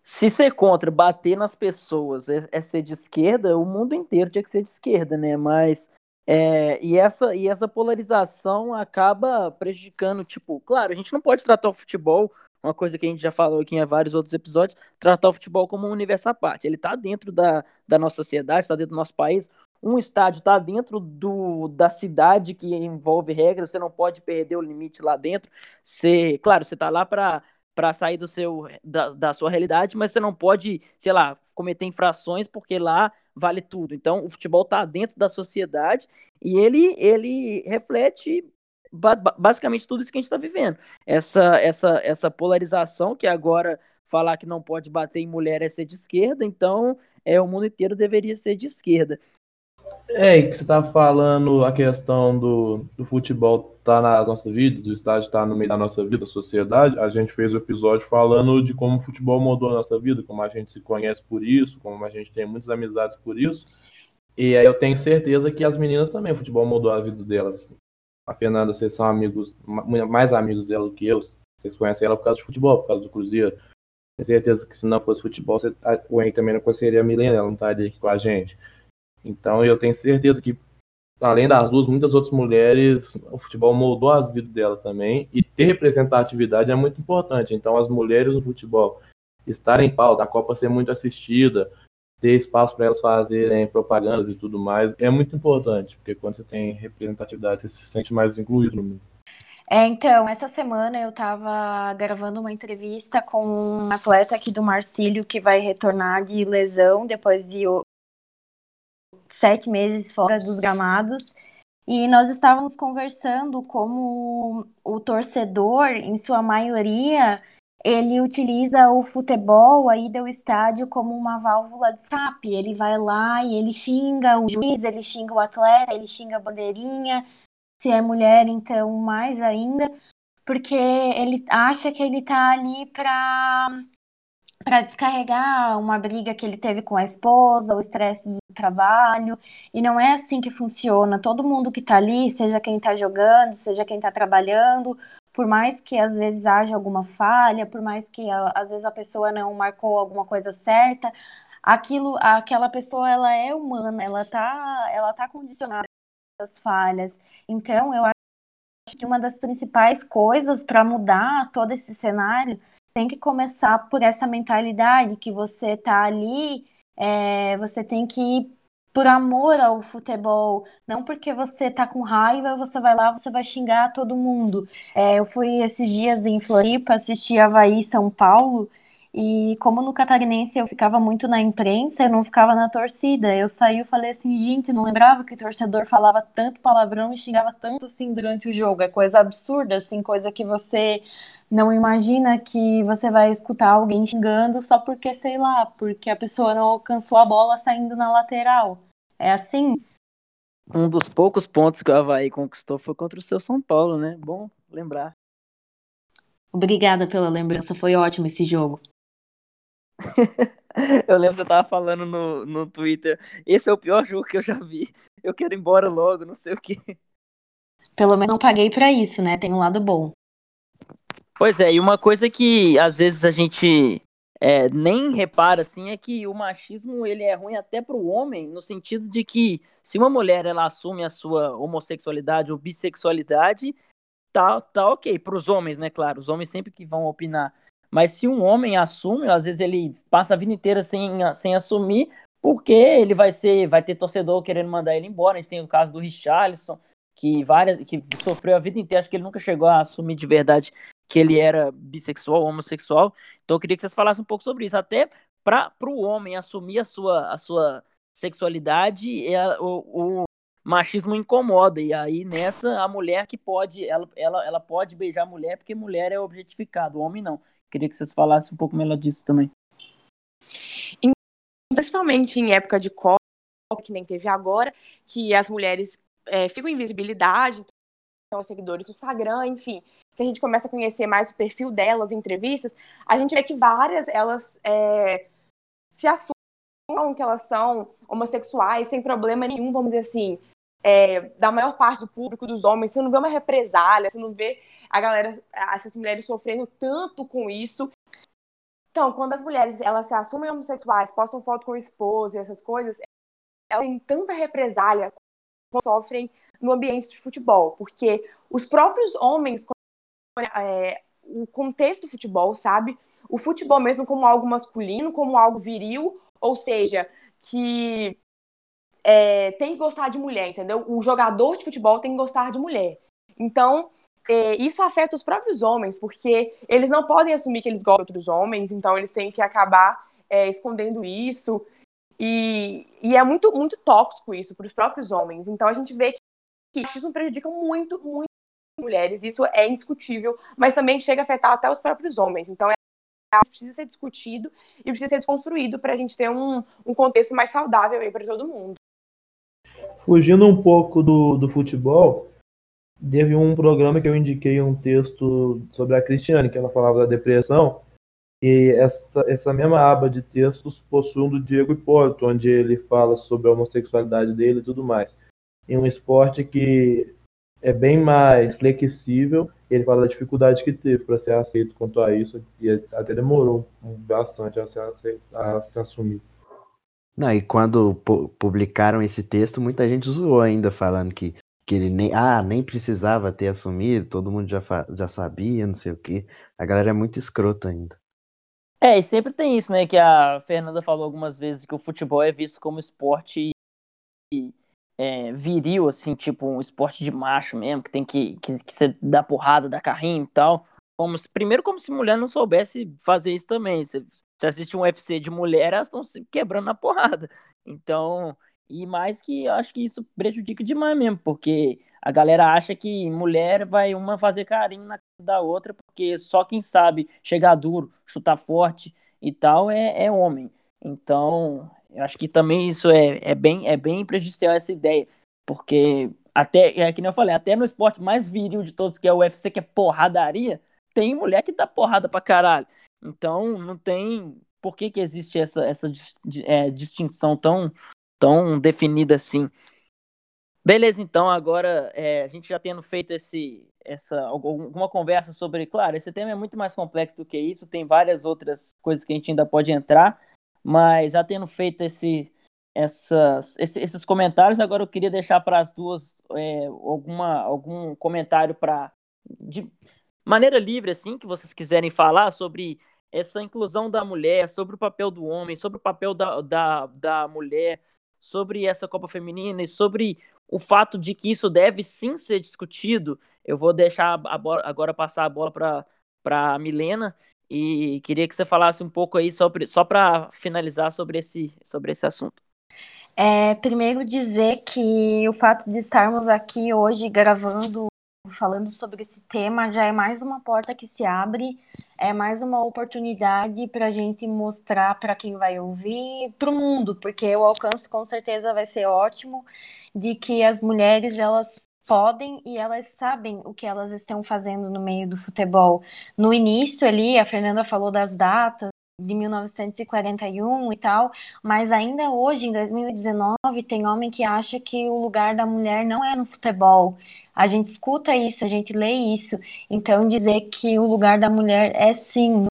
Se ser contra, bater nas pessoas é ser de esquerda, o mundo inteiro tinha que ser de esquerda, né? Mas... E essa polarização acaba prejudicando, tipo, claro, a gente não pode tratar o futebol, uma coisa que a gente já falou aqui em vários outros episódios, tratar o futebol como um universo à parte. Ele tá dentro da nossa sociedade, tá dentro do nosso país, um estádio tá dentro da cidade, que envolve regras, você não pode perder o limite lá dentro. Claro, você tá lá pra sair da sua realidade, mas você não pode, sei lá, cometer infrações, porque lá vale tudo. Então, o futebol está dentro da sociedade e ele reflete basicamente tudo isso que a gente está vivendo. Essa polarização, que agora falar que não pode bater em mulher é ser de esquerda, então o mundo inteiro deveria ser de esquerda. E que você está falando, a questão do futebol tá na nossa vida, do estádio tá no meio da nossa vida, da sociedade. A gente fez um episódio falando de como o futebol mudou a nossa vida, como a gente se conhece por isso, como a gente tem muitas amizades por isso. E aí eu tenho certeza que as meninas também, o futebol mudou a vida delas. A Fernanda, vocês são amigos, mais amigos dela do que eu. Vocês conhecem ela por causa do futebol, por causa do Cruzeiro. Tenho certeza que se não fosse futebol, o Henrique também não conheceria a Milena, ela não estaria aqui com a gente. Então eu tenho certeza que, além das duas, muitas outras mulheres, o futebol moldou as vidas dela também. E ter representatividade é muito importante. Então as mulheres no futebol estarem em pauta, a Copa ser muito assistida, ter espaço para elas fazerem propagandas e tudo mais, é muito importante. Porque quando você tem representatividade, você se sente mais incluído no mundo. Então, essa semana eu estava gravando uma entrevista com um atleta aqui do Marcílio, que vai retornar de lesão depois de 7 meses fora dos gramados, e nós estávamos conversando como o torcedor, em sua maioria, ele utiliza o futebol, a ida ao estádio, como uma válvula de escape. Ele vai lá e ele xinga o juiz, ele xinga o atleta, ele xinga a bandeirinha, se é mulher, então mais ainda, porque ele acha que ele está ali para descarregar uma briga que ele teve com a esposa, o estresse do trabalho, e não é assim que funciona. Todo mundo que está ali, seja quem está jogando, seja quem está trabalhando, por mais que às vezes haja alguma falha, por mais que às vezes a pessoa não marcou alguma coisa certa, aquela pessoa, ela é humana, ela tá condicionada a essas falhas. Então, eu acho que uma das principais coisas para mudar todo esse cenário tem que começar por essa mentalidade que você está ali, você tem que ir por amor ao futebol, não porque você está com raiva, você vai lá, você vai xingar todo mundo. Eu fui esses dias em Floripa assistir Avaí e São Paulo, e como no Catarinense eu ficava muito na imprensa, eu não ficava na torcida. Eu saí e falei assim, gente, não lembrava que o torcedor falava tanto palavrão e xingava tanto assim durante o jogo. É coisa absurda, assim, coisa que você não imagina que você vai escutar alguém xingando só porque, sei lá, porque a pessoa não alcançou a bola saindo na lateral. É assim? Um dos poucos pontos que o Avaí conquistou foi contra o seu São Paulo, né? Bom lembrar. Obrigada pela lembrança, foi ótimo esse jogo. Eu lembro que você tava falando no Twitter, esse é o pior jogo que eu já vi, eu quero ir embora logo, não sei o quê. Pelo menos não paguei pra isso, né? Tem um lado bom. Pois é, e uma coisa que às vezes a gente nem repara assim é que o machismo, ele é ruim até para o homem, no sentido de que se uma mulher ela assume a sua homossexualidade ou bissexualidade, tá ok, para os homens, né? Claro, os homens sempre que vão opinar, mas se um homem assume, às vezes ele passa a vida inteira sem assumir, porque ele vai ter torcedor querendo mandar ele embora. A gente tem o caso do Richarlison, que sofreu a vida inteira, acho que ele nunca chegou a assumir de verdade que ele era bissexual, homossexual. Então eu queria que vocês falassem um pouco sobre isso. Até para o homem assumir a sua sexualidade, o machismo incomoda. E aí nessa, a mulher que pode, ela pode beijar a mulher porque mulher é objetificada, o homem não. Queria que vocês falassem um pouco melhor disso também. Principalmente em época de Copa, que nem teve agora, que as mulheres ficam em visibilidade, são os seguidores do Instagram, enfim, que a gente começa a conhecer mais o perfil delas em entrevistas, a gente vê que várias, elas se assumem que elas são homossexuais, sem problema nenhum, vamos dizer assim, da maior parte do público, dos homens. Você não vê uma represália, você não vê a galera, essas mulheres sofrendo tanto com isso. Então, quando as mulheres, elas se assumem homossexuais, postam foto com o esposo e essas coisas, elas têm tanta represália como sofrem no ambiente de futebol, porque os próprios homens, o contexto do futebol, sabe? O futebol mesmo como algo masculino, como algo viril, ou seja, que tem que gostar de mulher, entendeu? O jogador de futebol tem que gostar de mulher. Então, isso afeta os próprios homens, porque eles não podem assumir que eles gostam dos homens, então eles têm que acabar escondendo isso. E é muito, muito tóxico isso para os próprios homens. Então a gente vê que o machismo prejudica muito, muito mulheres, isso é indiscutível, mas também chega a afetar até os próprios homens. Então é algo que precisa ser discutido e precisa ser desconstruído para a gente ter um contexto mais saudável aí para todo mundo. Fugindo um pouco do futebol, teve um programa que eu indiquei um texto sobre a Cristiane, que ela falava da depressão, e essa mesma aba de textos possui um do Diego Hipólito, onde ele fala sobre a homossexualidade dele e tudo mais. Em um esporte que é bem mais flexível, ele fala da dificuldade que teve para ser aceito quanto a isso, e até demorou bastante a se assumir. Não, e quando publicaram esse texto, muita gente zoou ainda, falando que ele nem precisava ter assumido, todo mundo já sabia, não sei o quê. A galera é muito escrota ainda. É, e sempre tem isso, né, que a Fernanda falou algumas vezes, que o futebol é visto como esporte viril, assim, tipo um esporte de macho mesmo, que tem que você dá porrada, dá carrinho e tal. Como se mulher não soubesse fazer isso também. Você assiste um UFC de mulher, elas estão se quebrando na porrada. Então, e mais que eu acho que isso prejudica demais mesmo, porque a galera acha que mulher vai uma fazer carinho na casa da outra, porque só quem sabe chegar duro, chutar forte e tal é homem. Então, eu acho que também isso é bem prejudicial, essa ideia, porque até, é que nem eu falei, até no esporte mais viril de todos, que é o UFC, que é porradaria, tem mulher que dá porrada pra caralho. Então, não tem por que existe essa distinção tão definida assim. Beleza, então, agora a gente já tendo feito alguma conversa sobre, claro, esse tema é muito mais complexo do que isso, tem várias outras coisas que a gente ainda pode entrar, mas já tendo feito esses comentários, agora eu queria deixar para as duas algum comentário de maneira livre, assim, que vocês quiserem falar sobre essa inclusão da mulher, sobre o papel do homem, sobre o papel da mulher, sobre essa Copa Feminina e sobre o fato de que isso deve sim ser discutido. Eu vou deixar agora passar a bola para a Milena e queria que você falasse um pouco aí, só para finalizar, sobre esse assunto. Primeiro dizer que o fato de estarmos aqui hoje gravando, falando sobre esse tema, já é mais uma porta que se abre, é mais uma oportunidade para a gente mostrar para quem vai ouvir, para o mundo, porque o alcance com certeza vai ser ótimo, de que as mulheres, elas podem e elas sabem o que elas estão fazendo no meio do futebol. No início ali, a Fernanda falou das datas de 1941 e tal, mas ainda hoje, em 2019, tem homem que acha que o lugar da mulher não é no futebol. A gente escuta isso, a gente lê isso. Então, dizer que o lugar da mulher é sim no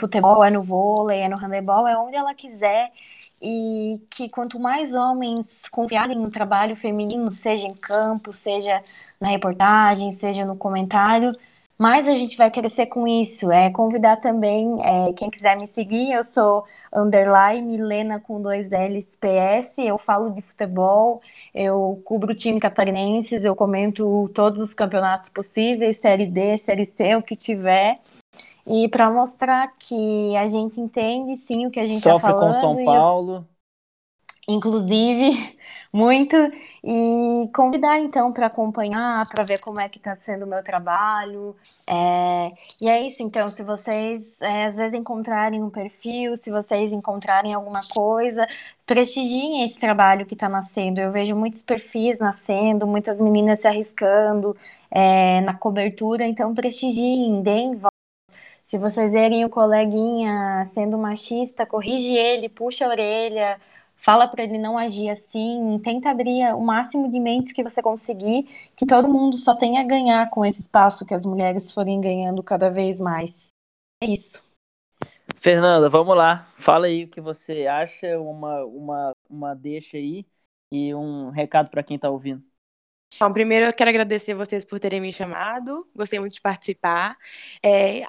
futebol, é no vôlei, é no handebol, é onde ela quiser. E que quanto mais homens confiarem no trabalho feminino, seja em campo, seja na reportagem, seja no comentário, mais a gente vai crescer com isso. Convidar também, quem quiser me seguir, eu sou _Milena com 2 L's PS, eu falo de futebol, eu cubro times catarinenses, eu comento todos os campeonatos possíveis, Série D, Série C, o que tiver. E para mostrar que a gente entende, sim, o que a gente está falando. Sofre com São Paulo. Inclusive, muito. E convidar, então, para acompanhar, para ver como é que está sendo o meu trabalho. E é isso, então, se vocês, às vezes, encontrarem um perfil, se vocês encontrarem alguma coisa, prestigiem esse trabalho que está nascendo. Eu vejo muitos perfis nascendo, muitas meninas se arriscando na cobertura. Então, prestigiem, deem voz. Se vocês verem o coleguinha sendo machista, corrige ele, puxa a orelha, fala para ele não agir assim, tenta abrir o máximo de mentes que você conseguir, que todo mundo só tem a ganhar com esse espaço que as mulheres forem ganhando cada vez mais. É isso. Fernanda, vamos lá. Fala aí o que você acha, uma deixa aí e um recado para quem está ouvindo. Então, primeiro eu quero agradecer vocês por terem me chamado, gostei muito de participar.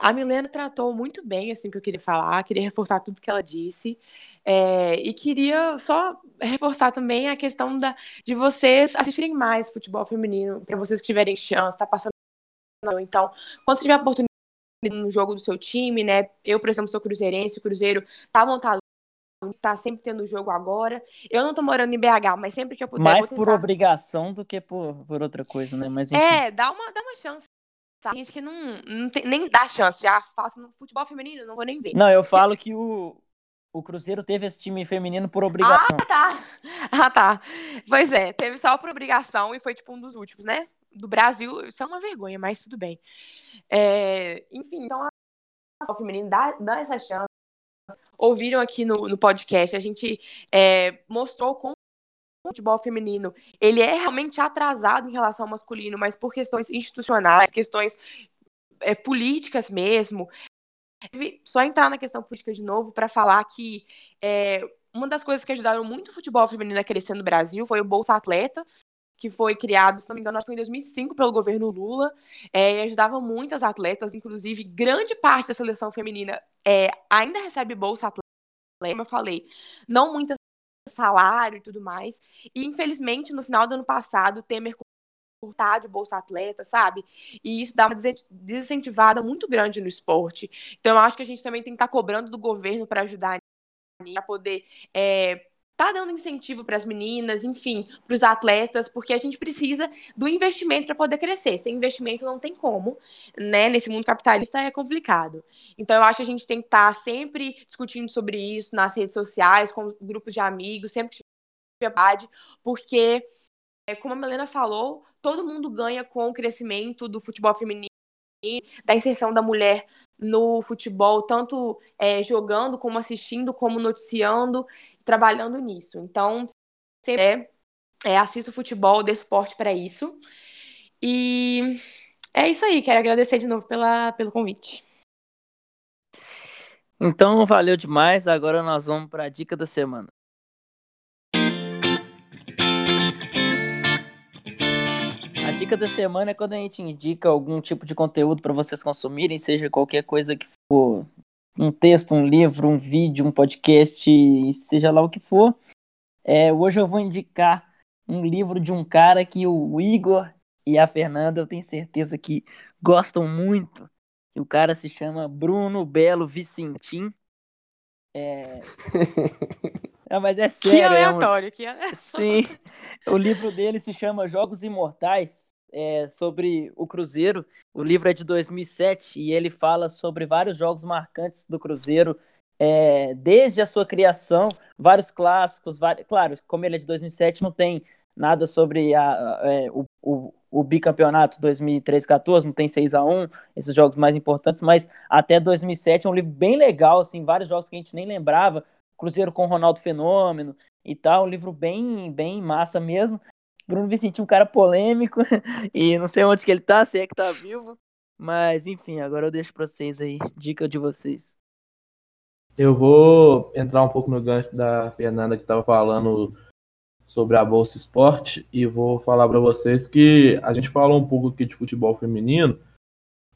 A Milena tratou muito bem assim, o que eu queria falar, queria reforçar tudo que ela disse, e queria só reforçar também a questão de vocês assistirem mais futebol feminino, para vocês que tiverem chance, tá passando. Então, quando você tiver a oportunidade no jogo do seu time, né? Eu, por exemplo, sou cruzeirense, o Cruzeiro tá montado, tá sempre tendo jogo agora. Eu não tô morando em BH, mas sempre que eu puder... Mais por obrigação do que por outra coisa, né? Mas, enfim. É, dá uma chance. Tem gente que não tem, nem dá chance, já faço no futebol feminino, não vou nem ver. Não, eu falo que o Cruzeiro teve esse time feminino por obrigação. Ah, tá. Pois é, teve só por obrigação e foi tipo um dos últimos, né? Do Brasil, isso é uma vergonha, mas tudo bem. Enfim, então a feminina dá essa chance. Ouviram aqui no podcast, a gente mostrou como o futebol feminino, ele é realmente atrasado em relação ao masculino, mas por questões institucionais, questões políticas mesmo. Só entrar na questão política de novo para falar que uma das coisas que ajudaram muito o futebol feminino a crescer no Brasil foi o Bolsa Atleta, que foi criado, se não me engano, acho que foi em 2005 pelo governo Lula, e ajudava muitas atletas, inclusive grande parte da seleção feminina ainda recebe Bolsa Atleta, como eu falei, não muitas salário e tudo mais, e infelizmente no final do ano passado, Temer cortar de Bolsa Atleta, sabe? E isso dá uma desincentivada muito grande no esporte. Então eu acho que a gente também tem que estar cobrando do governo para ajudar a poder tá dando incentivo para as meninas, enfim, para os atletas, porque a gente precisa do investimento para poder crescer. Sem investimento não tem como, né? Nesse mundo capitalista é complicado. Então eu acho que a gente tem que estar sempre discutindo sobre isso nas redes sociais, com um grupo de amigos, sempre que tiver verdade, porque, como a Milena falou, todo mundo ganha com o crescimento do futebol feminino, da inserção da mulher no futebol, tanto jogando, como assistindo, como noticiando, trabalhando nisso. Então, sempre assista o futebol, dê suporte para isso. E é isso aí, quero agradecer de novo pelo convite. Então, valeu demais. Agora nós vamos para a dica da semana. A dica da semana é quando a gente indica algum tipo de conteúdo para vocês consumirem, seja qualquer coisa que for, um texto, um livro, um vídeo, um podcast, seja lá o que for. Hoje eu vou indicar um livro de um cara que o Igor e a Fernanda, eu tenho certeza que gostam muito. O cara se chama Bruno Belo Vicentim. Não, mas é sério. Que aleatório. Sim, o livro dele se chama Jogos Imortais, sobre o Cruzeiro. O livro é de 2007 e ele fala sobre vários jogos marcantes do Cruzeiro, desde a sua criação, vários clássicos, claro, como ele é de 2007, não tem nada sobre o bicampeonato 2013-14, não tem 6-1, esses jogos mais importantes, mas até 2007 é um livro bem legal, assim, vários jogos que a gente nem lembrava, Cruzeiro com Ronaldo Fenômeno e tal, um livro bem, bem massa mesmo. Bruno Vicentim, um cara polêmico, e não sei onde que ele tá, se é que tá vivo, mas enfim, agora eu deixo pra vocês aí, dica de vocês. Eu vou entrar um pouco no gancho da Fernanda que tava falando sobre a Bolsa Esporte, e vou falar para vocês que a gente falou um pouco aqui de futebol feminino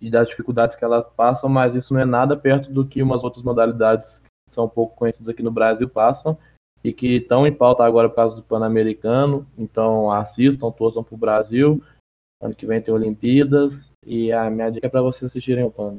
e das dificuldades que elas passam, mas isso não é nada perto do que umas outras modalidades que são um pouco conhecidas aqui no Brasil passam e que estão em pauta agora por causa do Pan-Americano. Então assistam, torçam pro Brasil, ano que vem tem Olimpíadas, e a minha dica é para vocês assistirem o Pan.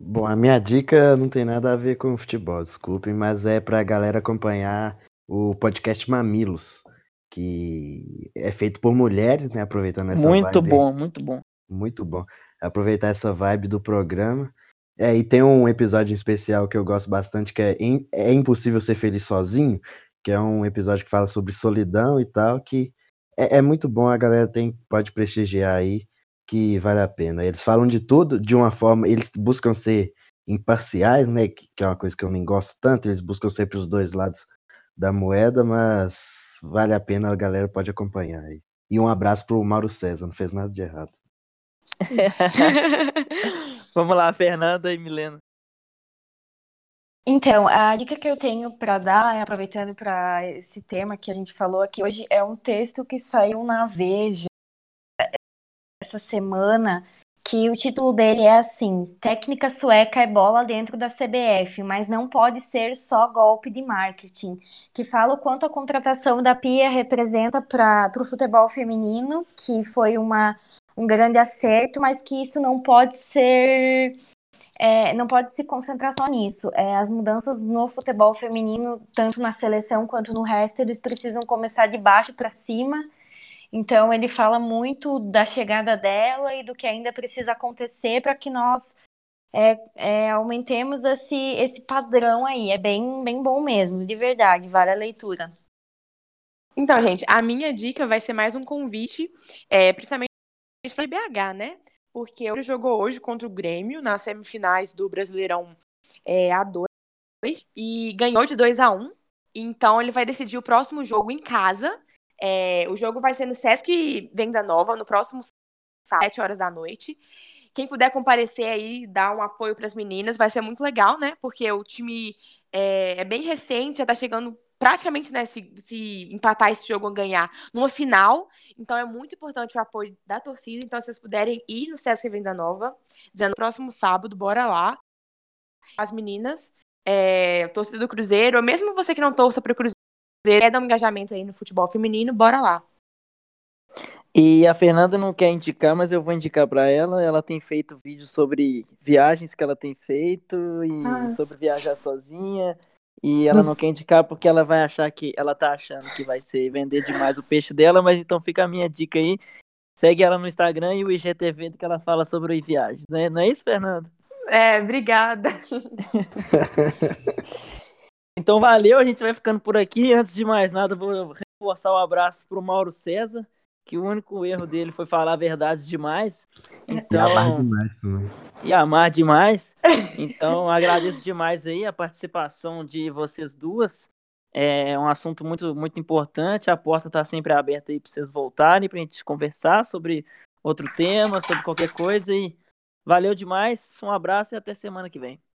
Bom, a minha dica não tem nada a ver com futebol, desculpem, mas é pra galera acompanhar o podcast Mamilos, que é feito por mulheres, né, aproveitando essa vibe. Muito bom, muito bom. Muito bom. Aproveitar essa vibe do programa. E tem um episódio especial que eu gosto bastante, que é Impossível Ser Feliz Sozinho, que é um episódio que fala sobre solidão e tal, que é muito bom, a galera pode prestigiar aí, que vale a pena. Eles falam de tudo de uma forma, eles buscam ser imparciais, né, que é uma coisa que eu nem gosto tanto, eles buscam sempre os dois lados da moeda, mas vale a pena, a galera pode acompanhar aí. E um abraço pro Mauro César, não fez nada de errado. Vamos lá, Fernanda e Milena. Então, a dica que eu tenho para dar, aproveitando para esse tema que a gente falou aqui hoje, é um texto que saiu na Veja essa semana, que o título dele é assim: técnica sueca é bola dentro da CBF, mas não pode ser só golpe de marketing, que fala o quanto a contratação da Pia representa para o futebol feminino, que foi uma um grande acerto, mas que isso não pode ser... não pode se concentrar só nisso. As mudanças no futebol feminino, tanto na seleção quanto no resto, eles precisam começar de baixo para cima. Então, ele fala muito da chegada dela e do que ainda precisa acontecer para que nós aumentemos esse padrão aí. É bem, bem bom mesmo, de verdade, vale a leitura. Então, gente, a minha dica vai ser mais um convite, principalmente para o BH, né? Porque ele jogou hoje contra o Grêmio nas semifinais do Brasileirão A2 e ganhou de 2-1. Então, ele vai decidir o próximo jogo em casa. O jogo vai ser no Sesc Venda Nova, no próximo sábado, 7 horas da noite. Quem puder comparecer aí, dar um apoio para as meninas, vai ser muito legal, né? Porque o time é bem recente, já está chegando praticamente, né, se empatar esse jogo ou ganhar, numa final. Então é muito importante o apoio da torcida. Então, se vocês puderem ir no Sesc Venda Nova, dizendo próximo sábado, bora lá. As meninas, torcida do Cruzeiro, ou mesmo você que não torça para o Cruzeiro, dar um engajamento aí no futebol feminino, bora lá. E a Fernanda não quer indicar, mas eu vou indicar para ela. Ela tem feito vídeos sobre viagens que ela tem feito e sobre viajar sozinha. E ela não quer indicar porque ela vai achar que... Ela tá achando que vai ser vender demais o peixe dela, mas então fica a minha dica aí. Segue ela no Instagram e o IGTV que ela fala sobre viagens, né? Não é isso, Fernanda? Obrigada. Então valeu, a gente vai ficando por aqui. Antes de mais nada, vou reforçar um abraço pro Mauro César, que o único erro dele foi falar verdades demais. Então, e amar demais também. Então, agradeço demais aí a participação de vocês duas. É um assunto muito, muito importante. A porta está sempre aberta aí para vocês voltarem, para a gente conversar sobre outro tema, sobre qualquer coisa. E valeu demais, um abraço e até semana que vem.